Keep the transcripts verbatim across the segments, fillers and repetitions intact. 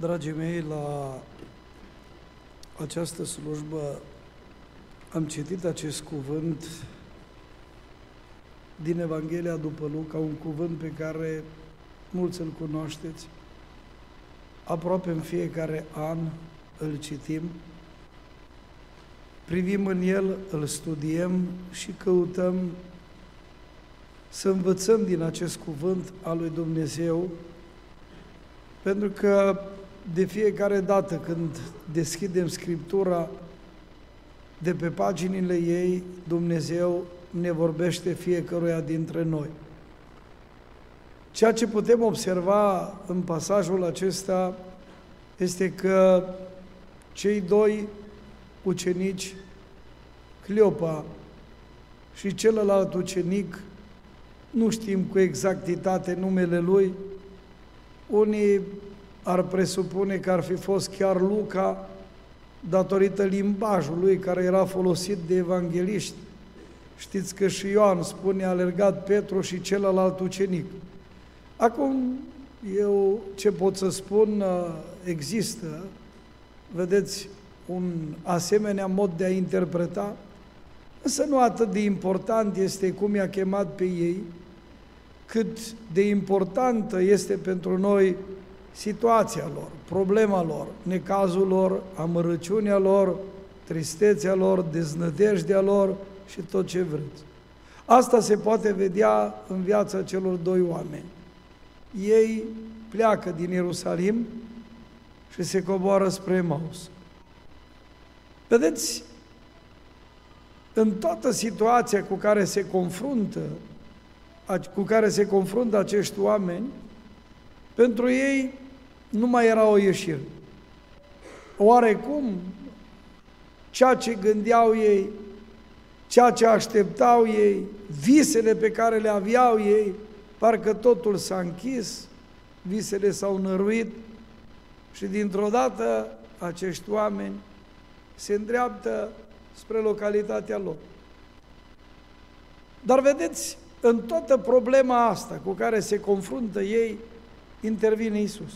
Dragii mei, la această slujbă am citit acest cuvânt din Evanghelia după Luca, un cuvânt pe care mulți îl cunoașteți. Aproape în fiecare an îl citim, privim în el, îl studiem și căutăm să învățăm din acest cuvânt al lui Dumnezeu, pentru că de fiecare dată când deschidem Scriptura, de pe paginile ei, Dumnezeu ne vorbește fiecăruia dintre noi. Ceea ce putem observa în pasajul acesta este că cei doi ucenici, Cleopa și celălalt ucenic, nu știm cu exactitate numele lui, unii ar presupune că ar fi fost chiar Luca, datorită limbajului care era folosit de evangeliști. Știți că și Ioan spune, a alergat Petru și celălalt ucenic. Acum, eu ce pot să spun, există, vedeți, un asemenea mod de a interpreta, însă nu atât de important este cum i-a chemat pe ei, cât de importantă este pentru noi situația lor, problema lor, necazul lor, amărăciunea lor, tristețea lor, deznădejdea lor și tot ce vreți. Asta se poate vedea în viața celor doi oameni. Ei pleacă din Ierusalim și se coboară spre Emaus. Vedeți, în toată situația cu care se confruntă, cu care se confruntă acești oameni, pentru ei nu mai era o ieșire. Oarecum, ceea ce gândeau ei, ceea ce așteptau ei, visele pe care le aveau ei, parcă totul s-a închis, visele s-au năruit și dintr-o dată acești oameni se îndreaptă spre localitatea lor. Dar vedeți, în toată problema asta cu care se confruntă ei, intervine Iisus.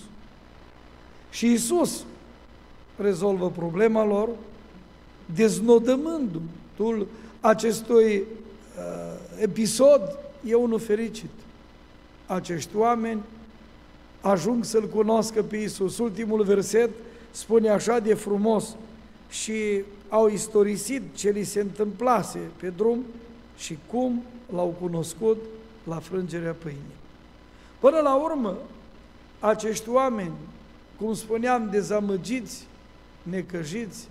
Și Iisus rezolvă problema lor, deznodămându-l acestui uh, episod, e unul fericit. Acești oameni ajung să-L cunoască pe Iisus. Ultimul verset spune așa de frumos: și au istorisit ce li se întâmplase pe drum și cum l-au cunoscut la frângerea pâinii. Până la urmă, acești oameni, cum spuneam, dezamăgiți, necăjiți,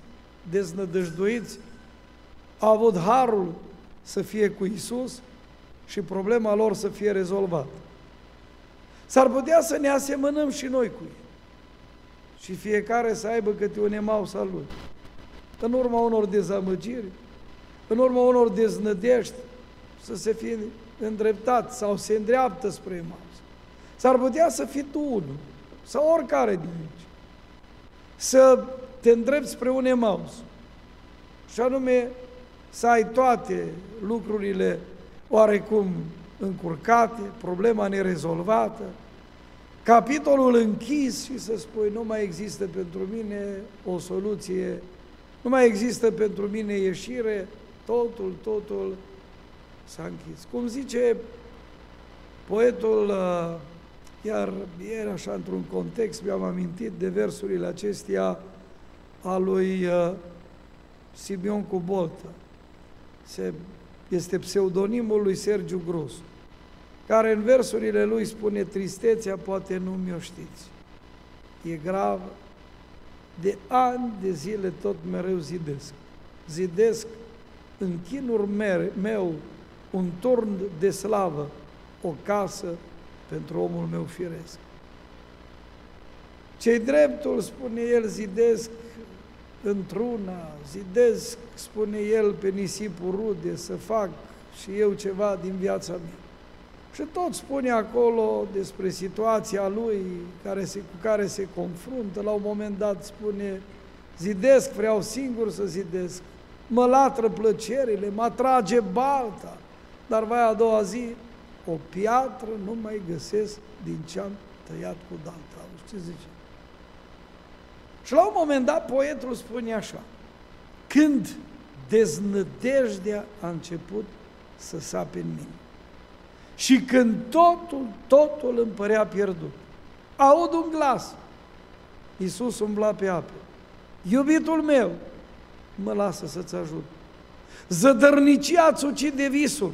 deznădăjduiți, au avut harul să fie cu Iisus și problema lor să fie rezolvată. S-ar putea să ne asemănăm și noi cu ei și fiecare să aibă câte un Emaus al lui. În urma unor dezamăgiri, în urma unor deznădești, să se fie îndreptat sau se îndreaptă spre Emaus. S-ar putea să fii tu unul sau oricare din aici, să te îndrepti spre un Emaus și anume să ai toate lucrurile oarecum încurcate, problema nerezolvată, capitolul închis și să spui nu mai există pentru mine o soluție, nu mai există pentru mine ieșire, totul, totul s-a închis. Cum zice poetul, iar ieri așa într-un context mi-am amintit de versurile acestea a lui Simeon Cuboltă. Se Este pseudonimul lui Sergiu Gros, care în versurile lui spune: tristețea poate nu mi-o știți, e gravă, de ani de zile tot mereu zidesc. Zidesc în chinul meu un turn de slavă, o casă pentru omul meu firesc. Ce-i dreptul, spune el, zidesc într-una, zidesc, spune el, pe nisipul rude să fac și eu ceva din viața mea. Și tot spune acolo despre situația lui care se, cu care se confruntă. La un moment dat spune: zidesc, vreau singur să zidesc, mă latră plăcerile, mă atrage balta, dar vai a doua zi o piatră nu mai găsesc din ce am tăiat cu balta. Ce zice? Și la un moment dat poetul spune așa: când deznădejdea a început să sape în mine și când totul, totul îmi părea pierdut, aud un glas, Iisus umbla pe apă, iubitul meu, mă lasă să-ți ajut. Zădărnicia ați ucide visul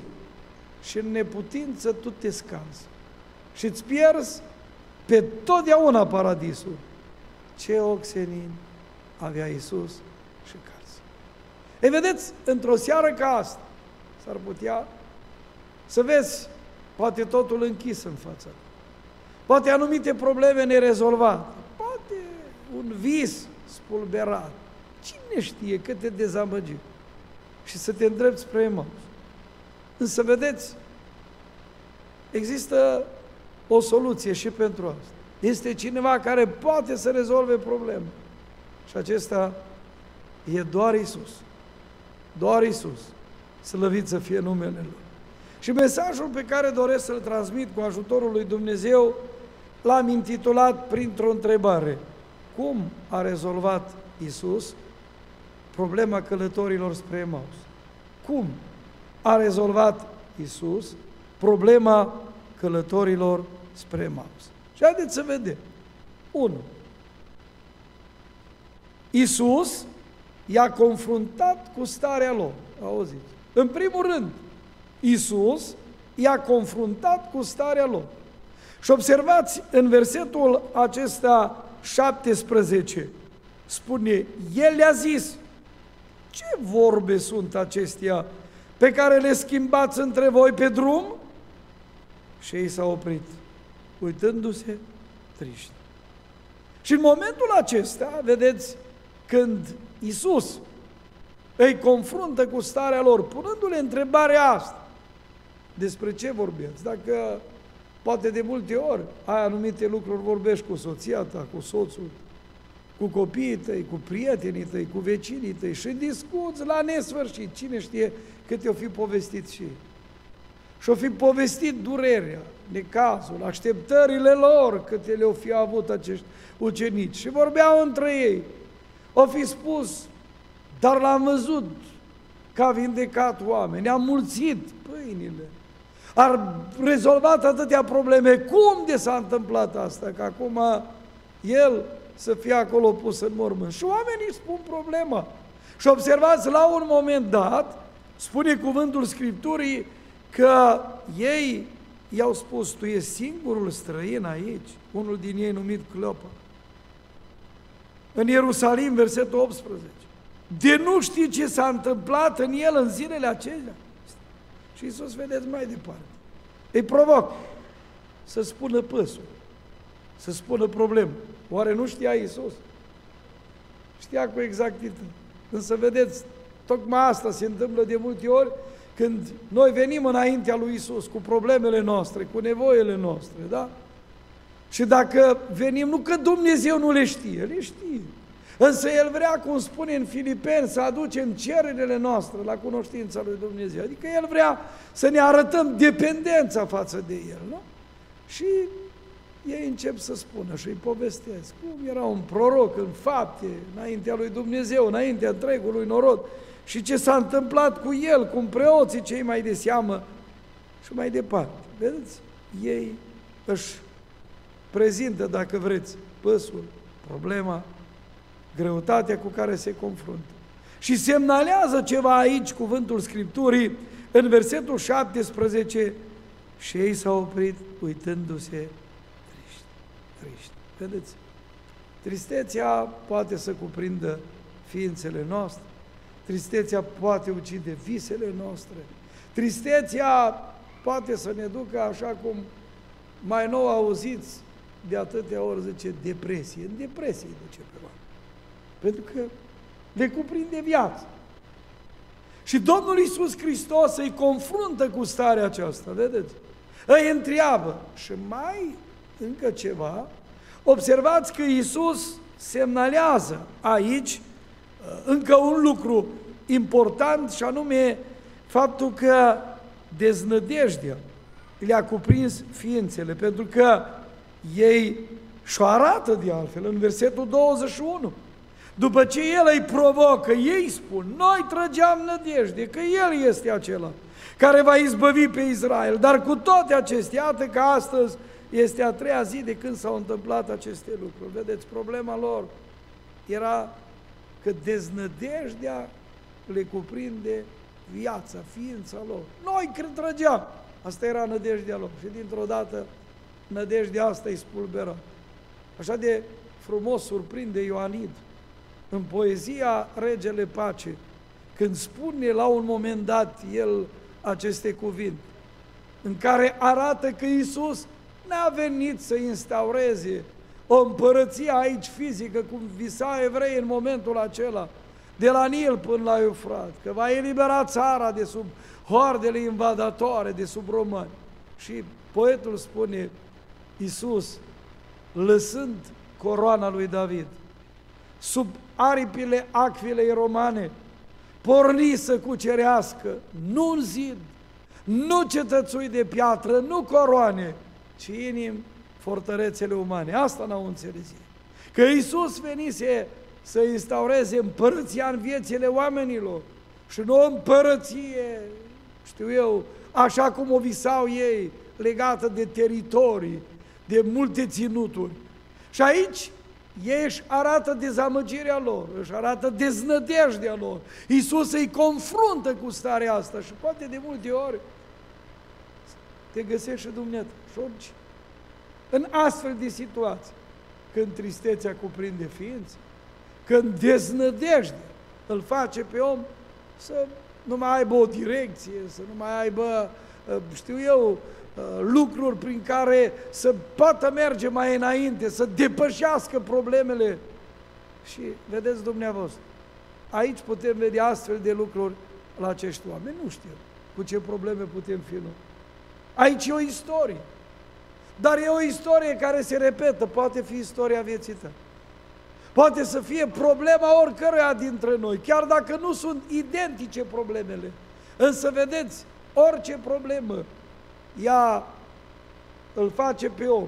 și în neputință tu te scanzi și îți pierzi pe totdeauna paradisul. Ce oxenin avea Iisus și cărți. E, vedeți, într-o seară ca asta s-ar putea să vezi poate totul închis în fața, poate anumite probleme nerezolvate, poate un vis spulberat, cine știe cât te dezamăgi, și să te îndrepți spre Emaus. Însă, vedeți, există o soluție și pentru asta. Este cineva care poate să rezolve problema. Și acesta e doar Iisus. Doar Iisus. Slăvit să fie numele Lui. Și mesajul pe care doresc să-l transmit cu ajutorul lui Dumnezeu l-am intitulat printr-o întrebare: cum a rezolvat Iisus problema călătorilor spre Emaus? Cum a rezolvat Iisus problema călătorilor spre Emaus? Și haideți să vedem. unu. Iisus i-a confruntat cu starea lor. Auziți? În primul rând, Iisus i-a confruntat cu starea lor. Și observați în versetul acesta șaptesprezece, spune, El le-a zis: ce vorbe sunt acestea pe care le schimbați între voi pe drum? Și ei s-au oprit, uitându-se triști. Și în momentul acesta, vedeți, când Iisus îi confruntă cu starea lor, punându-le întrebarea asta, despre ce vorbeați? Dacă poate de multe ori ai anumite lucruri, vorbești cu soția ta, cu soțul, cu copiii tăi, cu prietenii tăi, cu vecinii tăi și discuți la nesfârșit. Cine știe cât i-o fi povestit și ei. Și-o fi povestit durerea, necazul, așteptările lor, câte le-o fi avut acești ucenici. Și vorbeau între ei. O fi spus, dar l-am văzut că a vindecat oameni, a mulțit pâinile, a rezolvat atâtea probleme. Cum de s-a întâmplat asta? Că acum el să fie acolo pus în mormânt. Și oamenii spun problema. Și observați, la un moment dat, spune cuvântul Scripturii că ei i-au spus, tu ești singurul străin aici, unul din ei numit Cleopa, în Ierusalim, versetul optsprezece, de nu știi ce s-a întâmplat în el în zilele acelea. Și Iisus, vedeți, mai departe, îi provoc să spună păsul, să spună problemă. Oare nu știa Iisus? Știa cu exactitate. Însă, vedeți, tocmai asta se întâmplă de multe ori când noi venim înaintea lui Iisus cu problemele noastre, cu nevoile noastre, da? Și dacă venim, nu că Dumnezeu nu le știe, le știe. Însă El vrea, cum spune în Filipeni, să aducem cererile noastre la cunoștința lui Dumnezeu. Adică El vrea să ne arătăm dependența față de El, nu? Și ei încep să spună și îi povestesc cum era un proroc în fapte, înaintea lui Dumnezeu, înaintea întregului norod, și ce s-a întâmplat cu el, cu preoții cei mai de seamă și mai departe. Vedeți? Ei își prezintă, dacă vreți, păsul, problema, greutatea cu care se confruntă. Și semnalează ceva aici cuvântul Scripturii în versetul șaptesprezece, și ei s-au oprit uitându-se triști. Triști. Vedeți? Tristețea poate să cuprindă ființele noastre, tristețea poate ucide visele noastre, tristețea poate să ne ducă, așa cum mai nou auziți de atâtea ori, zice, depresie. În depresie duce pe oameni, pentru că le cuprinde viața. Și Domnul Iisus Hristos îi confruntă cu starea aceasta, vedeți? Îi întreabă. Și mai încă ceva, observați că Iisus semnalează aici încă un lucru important, și anume faptul că deznădejdea le-a cuprins ființele, pentru că ei Și o arată de altfel în versetul douăzeci și unu. După ce El îi provocă, ei spun, noi trăgeam nădejde că El este acela care va izbăvi pe Israel. Dar cu toate acestea, iată că astăzi este a treia zi de când s-au întâmplat aceste lucruri. Vedeți, problema lor era că deznădejdea le cuprinde viața, ființa lor. Noi trăgeam. Asta era nădejdea lor. Și dintr-o dată, nădejdea asta îi spulberă. Așa de frumos surprinde Ioanid în poezia Regele Pace, când spune la un moment dat el aceste cuvinte, în care arată că Iisus n-a venit să instaureze o împărăție aici fizică, cum visa evrei în momentul acela, de la Nil până la Eufrat, că va elibera țara de sub hordele invadatoare, de sub romani. Și poetul spune, Iisus, lăsând coroana lui David, sub aripile acvilei romane, porni să cucerească, nu un zid, nu cetățui de piatră, nu coroane, ci inimi fortărețele umane. Asta n-au înțeles ei. Că Iisus venise să instaureze împărăția în viețile oamenilor și nu o împărăție, știu eu, așa cum o visau ei, legată de teritorii, de multe ținuturi. Și aici ei își arată dezamăgirea lor, își arată deznădejdea lor. Iisus îi confruntă cu starea asta și poate de multe ori te găsești și dumneata, șorci, în astfel de situații, când tristețea cuprinde ființă, când deznădejde îl face pe om să nu mai aibă o direcție, să nu mai aibă, știu eu, lucruri prin care să poată merge mai înainte, să depășească problemele. Și vedeți dumneavoastră, aici putem vedea astfel de lucruri la acești oameni. Nu știu cu ce probleme putem fi noi. Aici e o istorie, dar e o istorie care se repetă, poate fi istoria vieții tale. Poate să fie problema oricăruia dintre noi, chiar dacă nu sunt identice problemele. Însă vedeți, orice problemă ea îl face pe om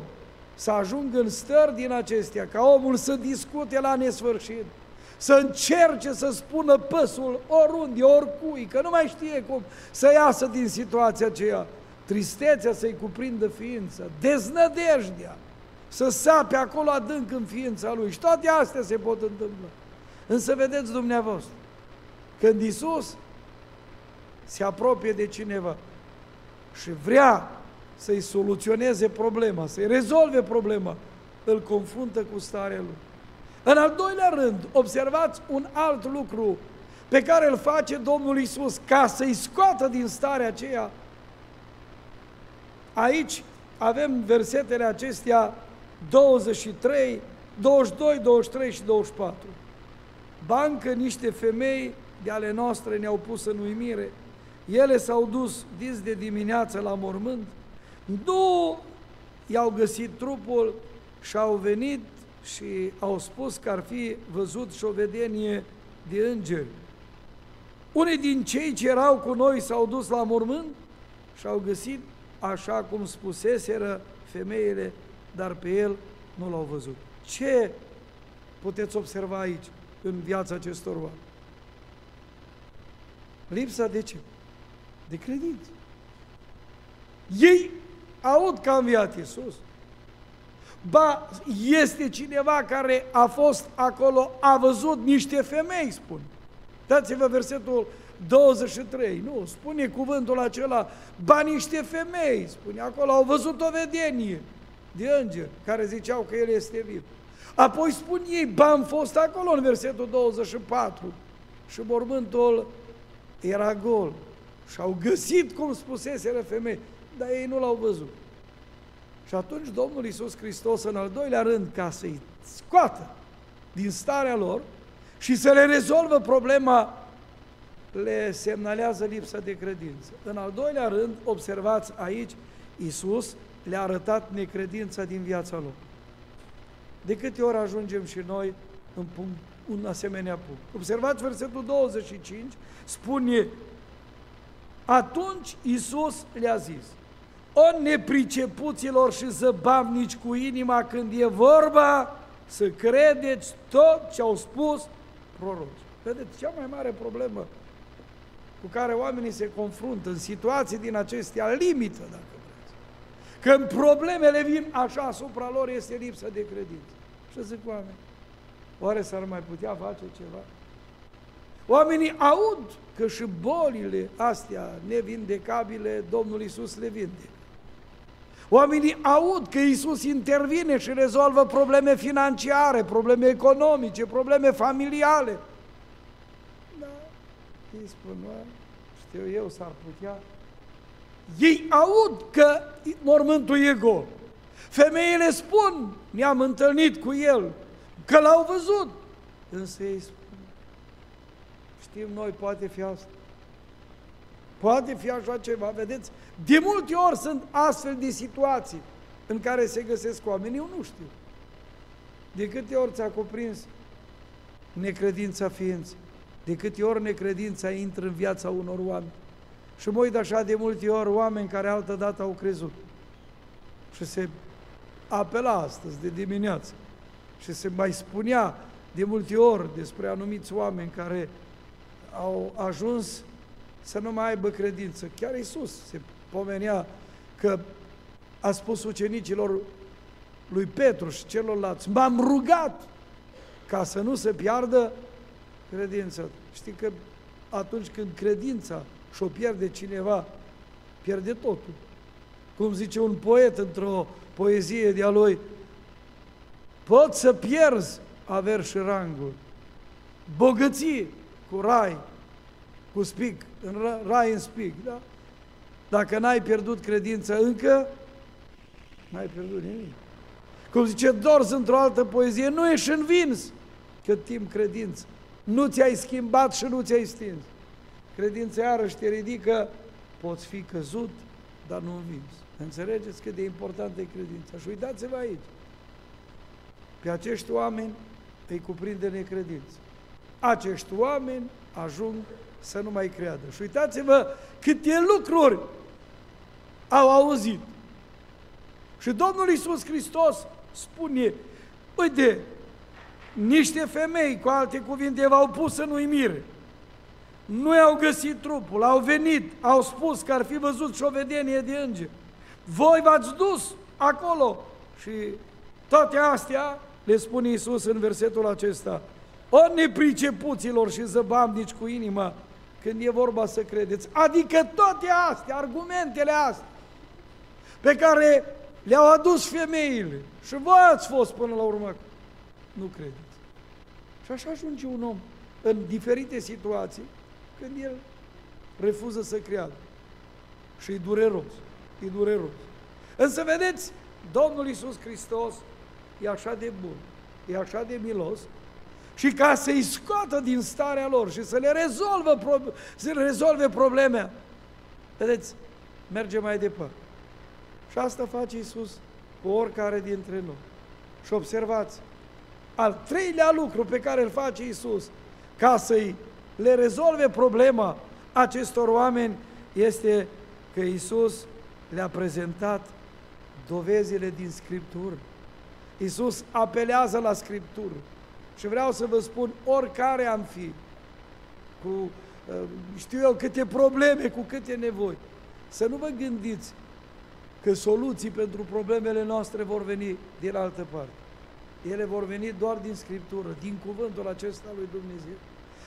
să ajungă în stări din acestea, ca omul să discute la nesfârșit, să încerce să spună păsul oriunde, oricui, că nu mai știe cum să iasă din situația aceea. Tristețea să-i cuprindă ființa, deznădejdea să sape acolo adânc în ființa lui. Și toate astea se pot întâmpla. Însă vedeți dumneavoastră, când Iisus se apropie de cineva și vrea să-i soluționeze problema, să-i rezolve problema, îl confruntă cu starea lui. În al doilea rând, observați un alt lucru pe care îl face Domnul Iisus ca să-i scoată din starea aceea. Aici avem versetele acestea douăzeci și trei, douăzeci și doi, douăzeci și trei și douăzeci și patru. Bancă niște femei de ale noastre ne-au pus în uimire. Ele s-au dus dis de dimineață la mormânt, nu i-au găsit trupul și au venit și au spus că ar fi văzut și o vedenie de îngeri. Unii din cei ce erau cu noi s-au dus la mormânt și au găsit așa cum spuseseră femeile, dar pe el nu l-au văzut. Ce puteți observa aici, în viața acestor oameni? Lipsa de ce? De credință. Ei aud că a înviat Iisus. Ba, este cineva care a fost acolo, a văzut niște femei, spun. Dați-vă versetul douăzeci și trei, nu, spune cuvântul acela, ba niște femei, spune acolo, au văzut o vedenie de îngeri, care ziceau că El este viu. Apoi spun ei, ba am fost acolo în versetul douăzeci și patru și mormântul era gol. Și au găsit, cum spuseseră femei, dar ei nu l-au văzut. Și atunci Domnul Iisus Hristos, în al doilea rând, ca să-i scoată din starea lor și să le rezolvă problema, le semnalează lipsa de credință. În al doilea rând, observați aici, Iisus le-a arătat necredința din viața lor. De câte ori ajungem și noi în punct, un asemenea punct? Observați versetul douăzeci și cinci, spune, atunci Iisus le-a zis, o nepricepuților și zăbavnici cu inima când e vorba să credeți tot ce au spus prorocii. Vedeți, cea mai mare problemă cu care oamenii se confruntă în situații din acestea limită, dacă vreți, când problemele vin așa asupra lor, este lipsa de credință. Și zic oameni, oare s-ar mai putea face ceva? Oamenii aud că și bolile astea nevindecabile, Domnul Iisus le vindecă. Oamenii aud că Iisus intervine și rezolvă probleme financiare, probleme economice, probleme familiale. Da, ei spun, mă, știu eu, s-ar putea. Ei aud că mormântul e gol. Femeile spun, ne-am întâlnit cu el, că l-au văzut. Însă ei spun, știm noi, poate fi asta. Poate fi așa ceva, vedeți? De multe ori sunt astfel de situații în care se găsesc oamenii, eu nu știu. De câte ori ți-a cuprins necredința ființei? De câte ori necredința intră în viața unor oameni? Și mă uit așa de multe ori oameni care altădată au crezut. Și se apela astăzi, de dimineață. Și se mai spunea de multe ori despre anumiți oameni care au ajuns să nu mai aibă credință. Chiar Iisus se pomenea că a spus ucenicilor lui Petru și celorlalți, m-am rugat ca să nu se piardă credința. Știi că atunci când credința și-o pierde cineva, pierde totul. Cum zice un poet într-o poezie de-a lui, pot să pierzi averi și ranguri, bogății cu rai, cu spic, în rai în spic, da? Dacă n-ai pierdut credința încă, n-ai pierdut nimic. Cum zice Dors într-o altă poezie, nu ești învins cât timp credință. Nu ți-ai schimbat și nu ți-ai stins. Credința iarăși te ridică, poți fi căzut, dar nu învins. Înțelegeți cât de importantă e credința. Și uitați-vă aici. Pe acești oameni îi cuprinde necredință. Acești oameni ajung să nu mai creadă. Și uitați-vă câte lucruri au auzit. Și Domnul Iisus Hristos spune, uite, niște femei, cu alte cuvinte, v-au pus în uimire. Nu i-au găsit trupul, au venit, au spus că ar fi văzut și o vedenie de înger. Voi v-ați dus acolo. Și toate astea le spune Iisus în versetul acesta, o nepricepuților și zăbamnici cu inima când e vorba să credeți. Adică toate astea, argumentele astea pe care le-au adus femeile și voi ați fost până la urmă, nu credeți. Și așa ajunge un om în diferite situații când el refuză să creadă. Și e dureros, e dureros. Însă vedeți, Domnul Iisus Hristos e așa de bun, e așa de milos, și ca să-i scoată din starea lor și să le rezolvă, să le rezolve problemea. Vedeți, merge mai departe. Și asta face Iisus cu oricare dintre noi. Și observați, al treilea lucru pe care îl face Iisus ca să-i le rezolve problema acestor oameni este că Iisus le-a prezentat dovezile din Scriptură. Iisus apelează la Scriptură. Și vreau să vă spun, oricare am fi, cu știu eu câte probleme, cu câte nevoi, să nu vă gândiți că soluții pentru problemele noastre vor veni din altă parte. Ele vor veni doar din Scriptură, din cuvântul acesta lui Dumnezeu.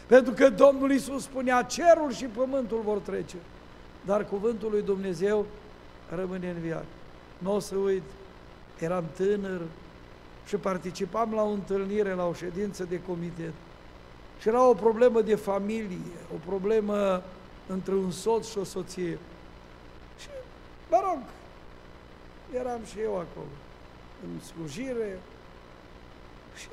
Pentru că Domnul Iisus spunea, cerul și pământul vor trece, dar cuvântul lui Dumnezeu rămâne în viață. Nu o să uit, eram tânăr, și participam la o întâlnire, la o ședință de comitet. Și era o problemă de familie, o problemă între un soț și o soție. Și, mă rog, eram și eu acolo, în slujire. Și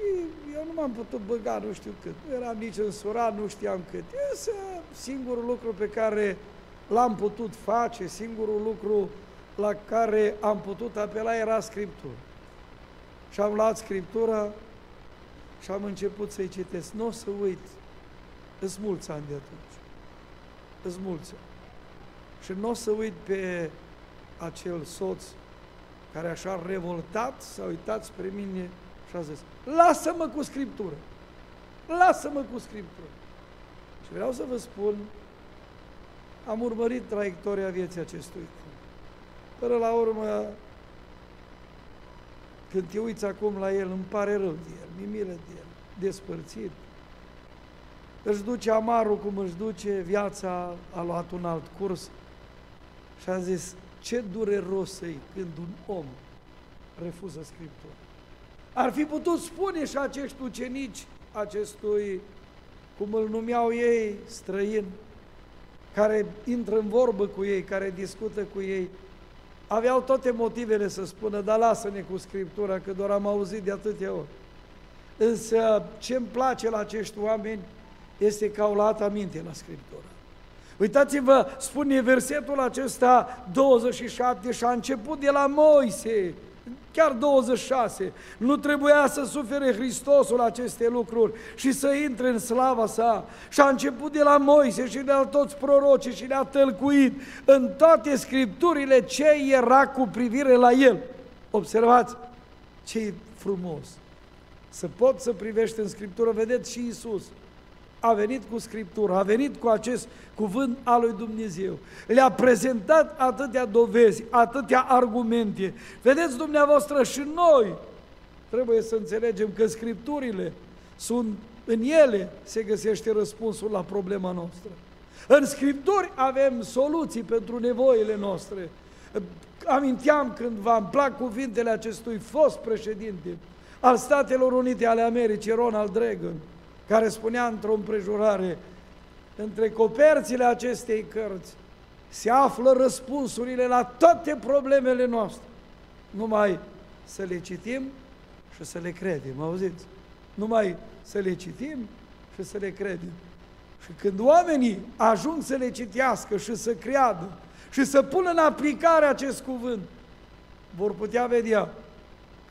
eu nu m-am putut băga, nu știu cât. Nu eram nici însurat, nu știam cât. Însă singurul lucru pe care l-am putut face, singurul lucru la care am putut apela era Scriptura. Și am luat Scriptura și am început să-i citesc. Nu o să uit. Îs mulți ani de atunci. Îs mulți ani. Și nu o să uit pe acel soț care așa revoltat s-a uitat spre mine și a zis: lasă-mă cu Scriptură! Lasă-mă cu Scriptură! Și vreau să vă spun, am urmărit traiectoria vieții acestui om. Până la urmă, când te uiți acum la el, îmi pare rău de el, mi-e milă de el, despărțit. Își duce amarul cum își duce, viața a luat un alt curs și am zis, ce dureros-i când un om refuză Scriptura. Ar fi putut spune și acești ucenici acestui, cum îl numeau ei, străin, care intră în vorbă cu ei, care discută cu ei, aveau toate motivele să spună, dar lasă-ne cu Scriptura, că doar am auzit de atâtea ori. Însă ce îmi place la acești oameni este că au luat aminte la Scriptura. Uitați-vă, spune versetul acesta douăzeci și șapte, și a început de la Moise, chiar douăzeci și șase, nu trebuia să sufere Hristosul aceste lucruri și să intre în slava sa. Și a început de la Moise și de la toți prorocii și le-a tălcuit în toate Scripturile ce era cu privire la el. Observați ce frumos! Să pot să privești în Scriptură, vedeți și Iisus. A venit cu Scriptura, a venit cu acest cuvânt al lui Dumnezeu. Le-a prezentat atâtea dovezi, atâtea argumente. Vedeți dumneavoastră, și noi trebuie să înțelegem că Scripturile sunt, în ele se găsește răspunsul la problema noastră. În Scripturi avem soluții pentru nevoile noastre. Aminteam cândva, îmi plac cuvintele acestui fost președinte al Statelor Unite ale Americii, Ronald Reagan, care spunea într-o împrejurare, între coperțile acestei cărți se află răspunsurile la toate problemele noastre. Numai să le citim și să le credem, auziți? Numai să le citim și să le credem. Și când oamenii ajung să le citească și să creadă și să pună în aplicare acest cuvânt, vor putea vedea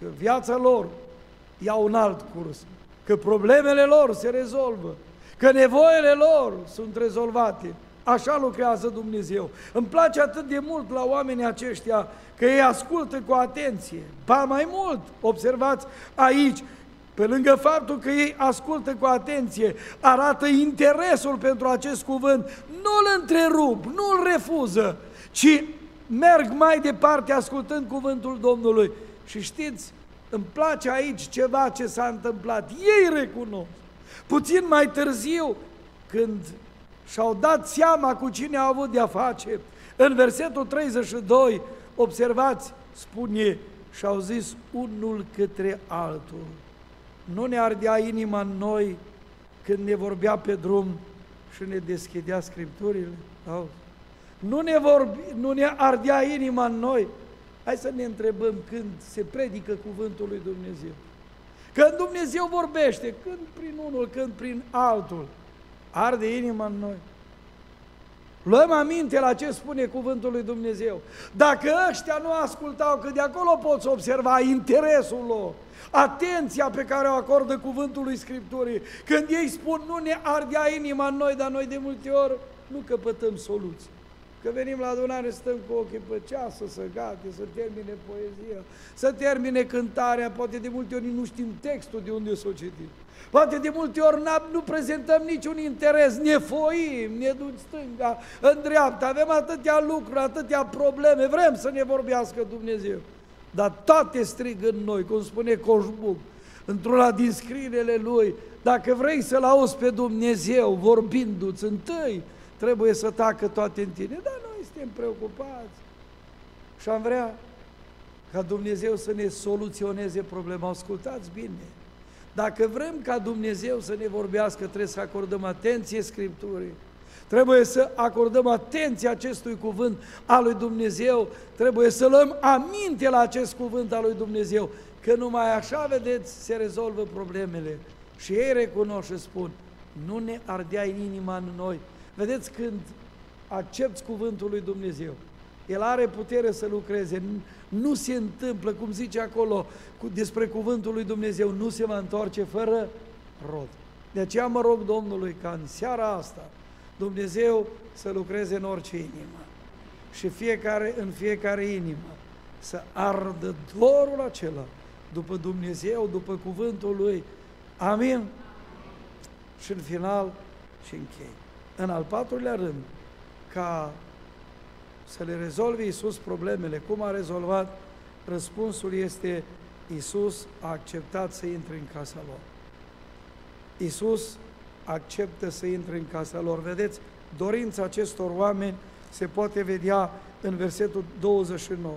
că viața lor ia un alt curs, că problemele lor se rezolvă, că nevoile lor sunt rezolvate. Așa lucrează Dumnezeu. Îmi place atât de mult la oamenii aceștia că ei ascultă cu atenție. Ba mai mult, observați aici, pe lângă faptul că ei ascultă cu atenție, arată interesul pentru acest cuvânt, nu-l întrerup, nu-l refuză, ci merg mai departe ascultând cuvântul Domnului. Și știți, îmi place aici ceva ce s-a întâmplat. Ei recunosc. Puțin mai târziu, când și-au dat seama cu cine au avut de-a face, în versetul treizeci și doi, observați, spune, și-au zis unul către altul. Nu ne ardea inima în noi când ne vorbea pe drum și ne deschidea Scripturile? Sau? Nu ne, vorbi, nu ne ardea inima în noi? Hai să ne întrebăm când se predică cuvântul lui Dumnezeu. Când Dumnezeu vorbește, când prin unul, când prin altul, arde inima în noi. Luăm aminte la ce spune cuvântul lui Dumnezeu. Dacă ăștia nu ascultau, că de acolo poți observa interesul lor, atenția pe care o acordă cuvântului Scripturii, când ei spun nu ne ardea inima în noi, dar noi de multe ori nu căpătăm soluții. Că venim la adunare, stăm cu ochii pe ceasă, să gate, să termine poezia, să termine cântarea, poate de multe ori nu știm textul de unde s-o citim. Poate de multe ori nu prezentăm niciun interes, ne foim, ne duc stânga, în dreapta, avem atâtea lucruri, atâtea probleme, vrem să ne vorbească Dumnezeu. Dar toate strigă în noi, cum spune Coșbuc, într-una din scrierile lui, dacă vrei să-L auzi pe Dumnezeu vorbindu-ți întâi, trebuie să tacă toate în tine. Dar noi suntem preocupați. Și am vrea ca Dumnezeu să ne soluționeze problema. Ascultați bine. Dacă vrem ca Dumnezeu să ne vorbească, trebuie să acordăm atenție Scripturii. Trebuie să acordăm atenție acestui cuvânt al lui Dumnezeu. Trebuie să luăm aminte la acest cuvânt al lui Dumnezeu. Că numai așa, vedeți, se rezolvă problemele. Și ei recunoști și spun, nu ne ardea în inima în noi. Vedeți, când accepți cuvântul lui Dumnezeu, El are putere să lucreze, nu se întâmplă, cum zice acolo cu, despre cuvântul lui Dumnezeu, nu se va întoarce fără rod. De aceea mă rog Domnului ca în seara asta Dumnezeu să lucreze în orice inimă. și fiecare, în fiecare inimă să ardă dorul acela după Dumnezeu, după cuvântul Lui. Amin? Și în final, și închei. În al patrulea rând, ca să le rezolve Iisus problemele, cum a rezolvat, răspunsul este: Iisus a acceptat să intre în casa lor. Iisus acceptă să intre în casa lor. Vedeți, dorința acestor oameni se poate vedea în versetul douăzeci și nouă.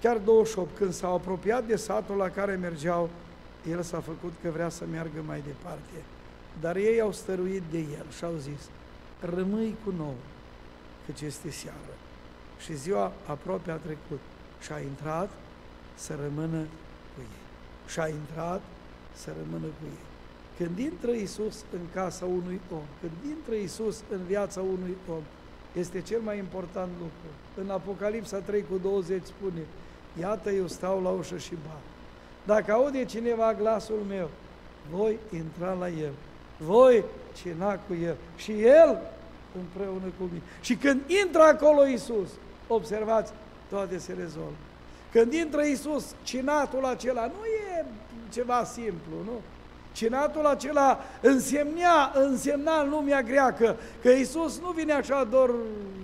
Chiar douăzeci și opt, când s-au apropiat de satul la care mergeau, El s-a făcut că vrea să meargă mai departe. Dar ei au stăruit de El și au zis: rămâi cu noi, căci este seară și ziua aproape a trecut. Și a intrat să rămână cu ei. Și a intrat să rămână cu ei. Când intră Iisus în casa unui om, când intră Iisus în viața unui om, este cel mai important lucru. În Apocalipsa trei cu douăzeci spune: iată, eu stau la ușă și bat. Dacă aude cineva glasul meu, voi intra la el, voi cina cu el și el împreună cu mine. Și când intră acolo Iisus, observați, toate se rezolvă. Când intră Iisus, cinatul acela nu e ceva simplu, nu? Cinatul acela însemna, însemna în lumea greacă că Iisus nu vine așa doar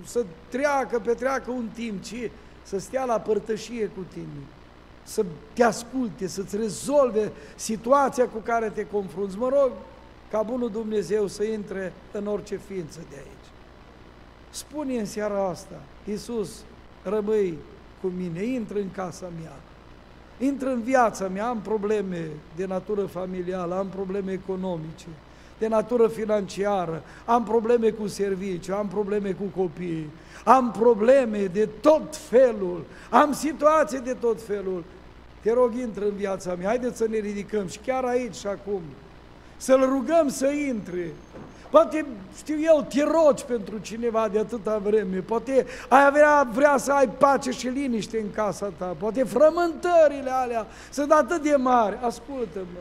să treacă, petreacă un timp, ci să stea la părtășie cu tine, să te asculte, să-ți rezolve situația cu care te confrunți. Mă rog ca bunul Dumnezeu să intre în orice ființă de aici. Spune în seara asta: Iisus, rămâi cu mine, intră în casa mea, intră în viața mea, am probleme de natură familială, am probleme economice, de natură financiară, am probleme cu serviciu, am probleme cu copiii, am probleme de tot felul, am situații de tot felul. Te rog, intră în viața mea, haideți să ne ridicăm și chiar aici și acum să-L rugăm să intre. Poate, știu eu, te rogi pentru cineva de atâta vreme, poate ai avea, vrea să ai pace și liniște în casa ta, poate frământările alea sunt atât de mari. Ascultă-mă,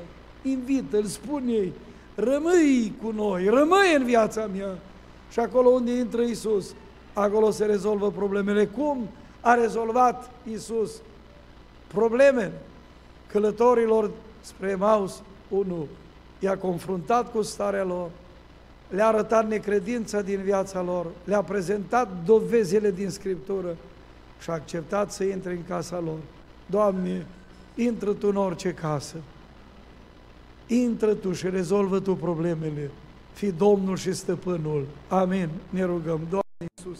invită-L, spune-i: rămâi cu noi, rămâi în viața mea. Și acolo unde intră Iisus, acolo se rezolvă problemele. Cum a rezolvat Iisus problemele călătorilor spre Emaus? Unu, i-a confruntat cu starea lor, le-a arătat necredința din viața lor, le-a prezentat dovezile din Scriptură și a acceptat să intre în casa lor. Doamne, intră Tu în orice casă, intră Tu și rezolvă Tu problemele, fii Domnul și Stăpânul. Amin, ne rugăm. Doamne Iisuse.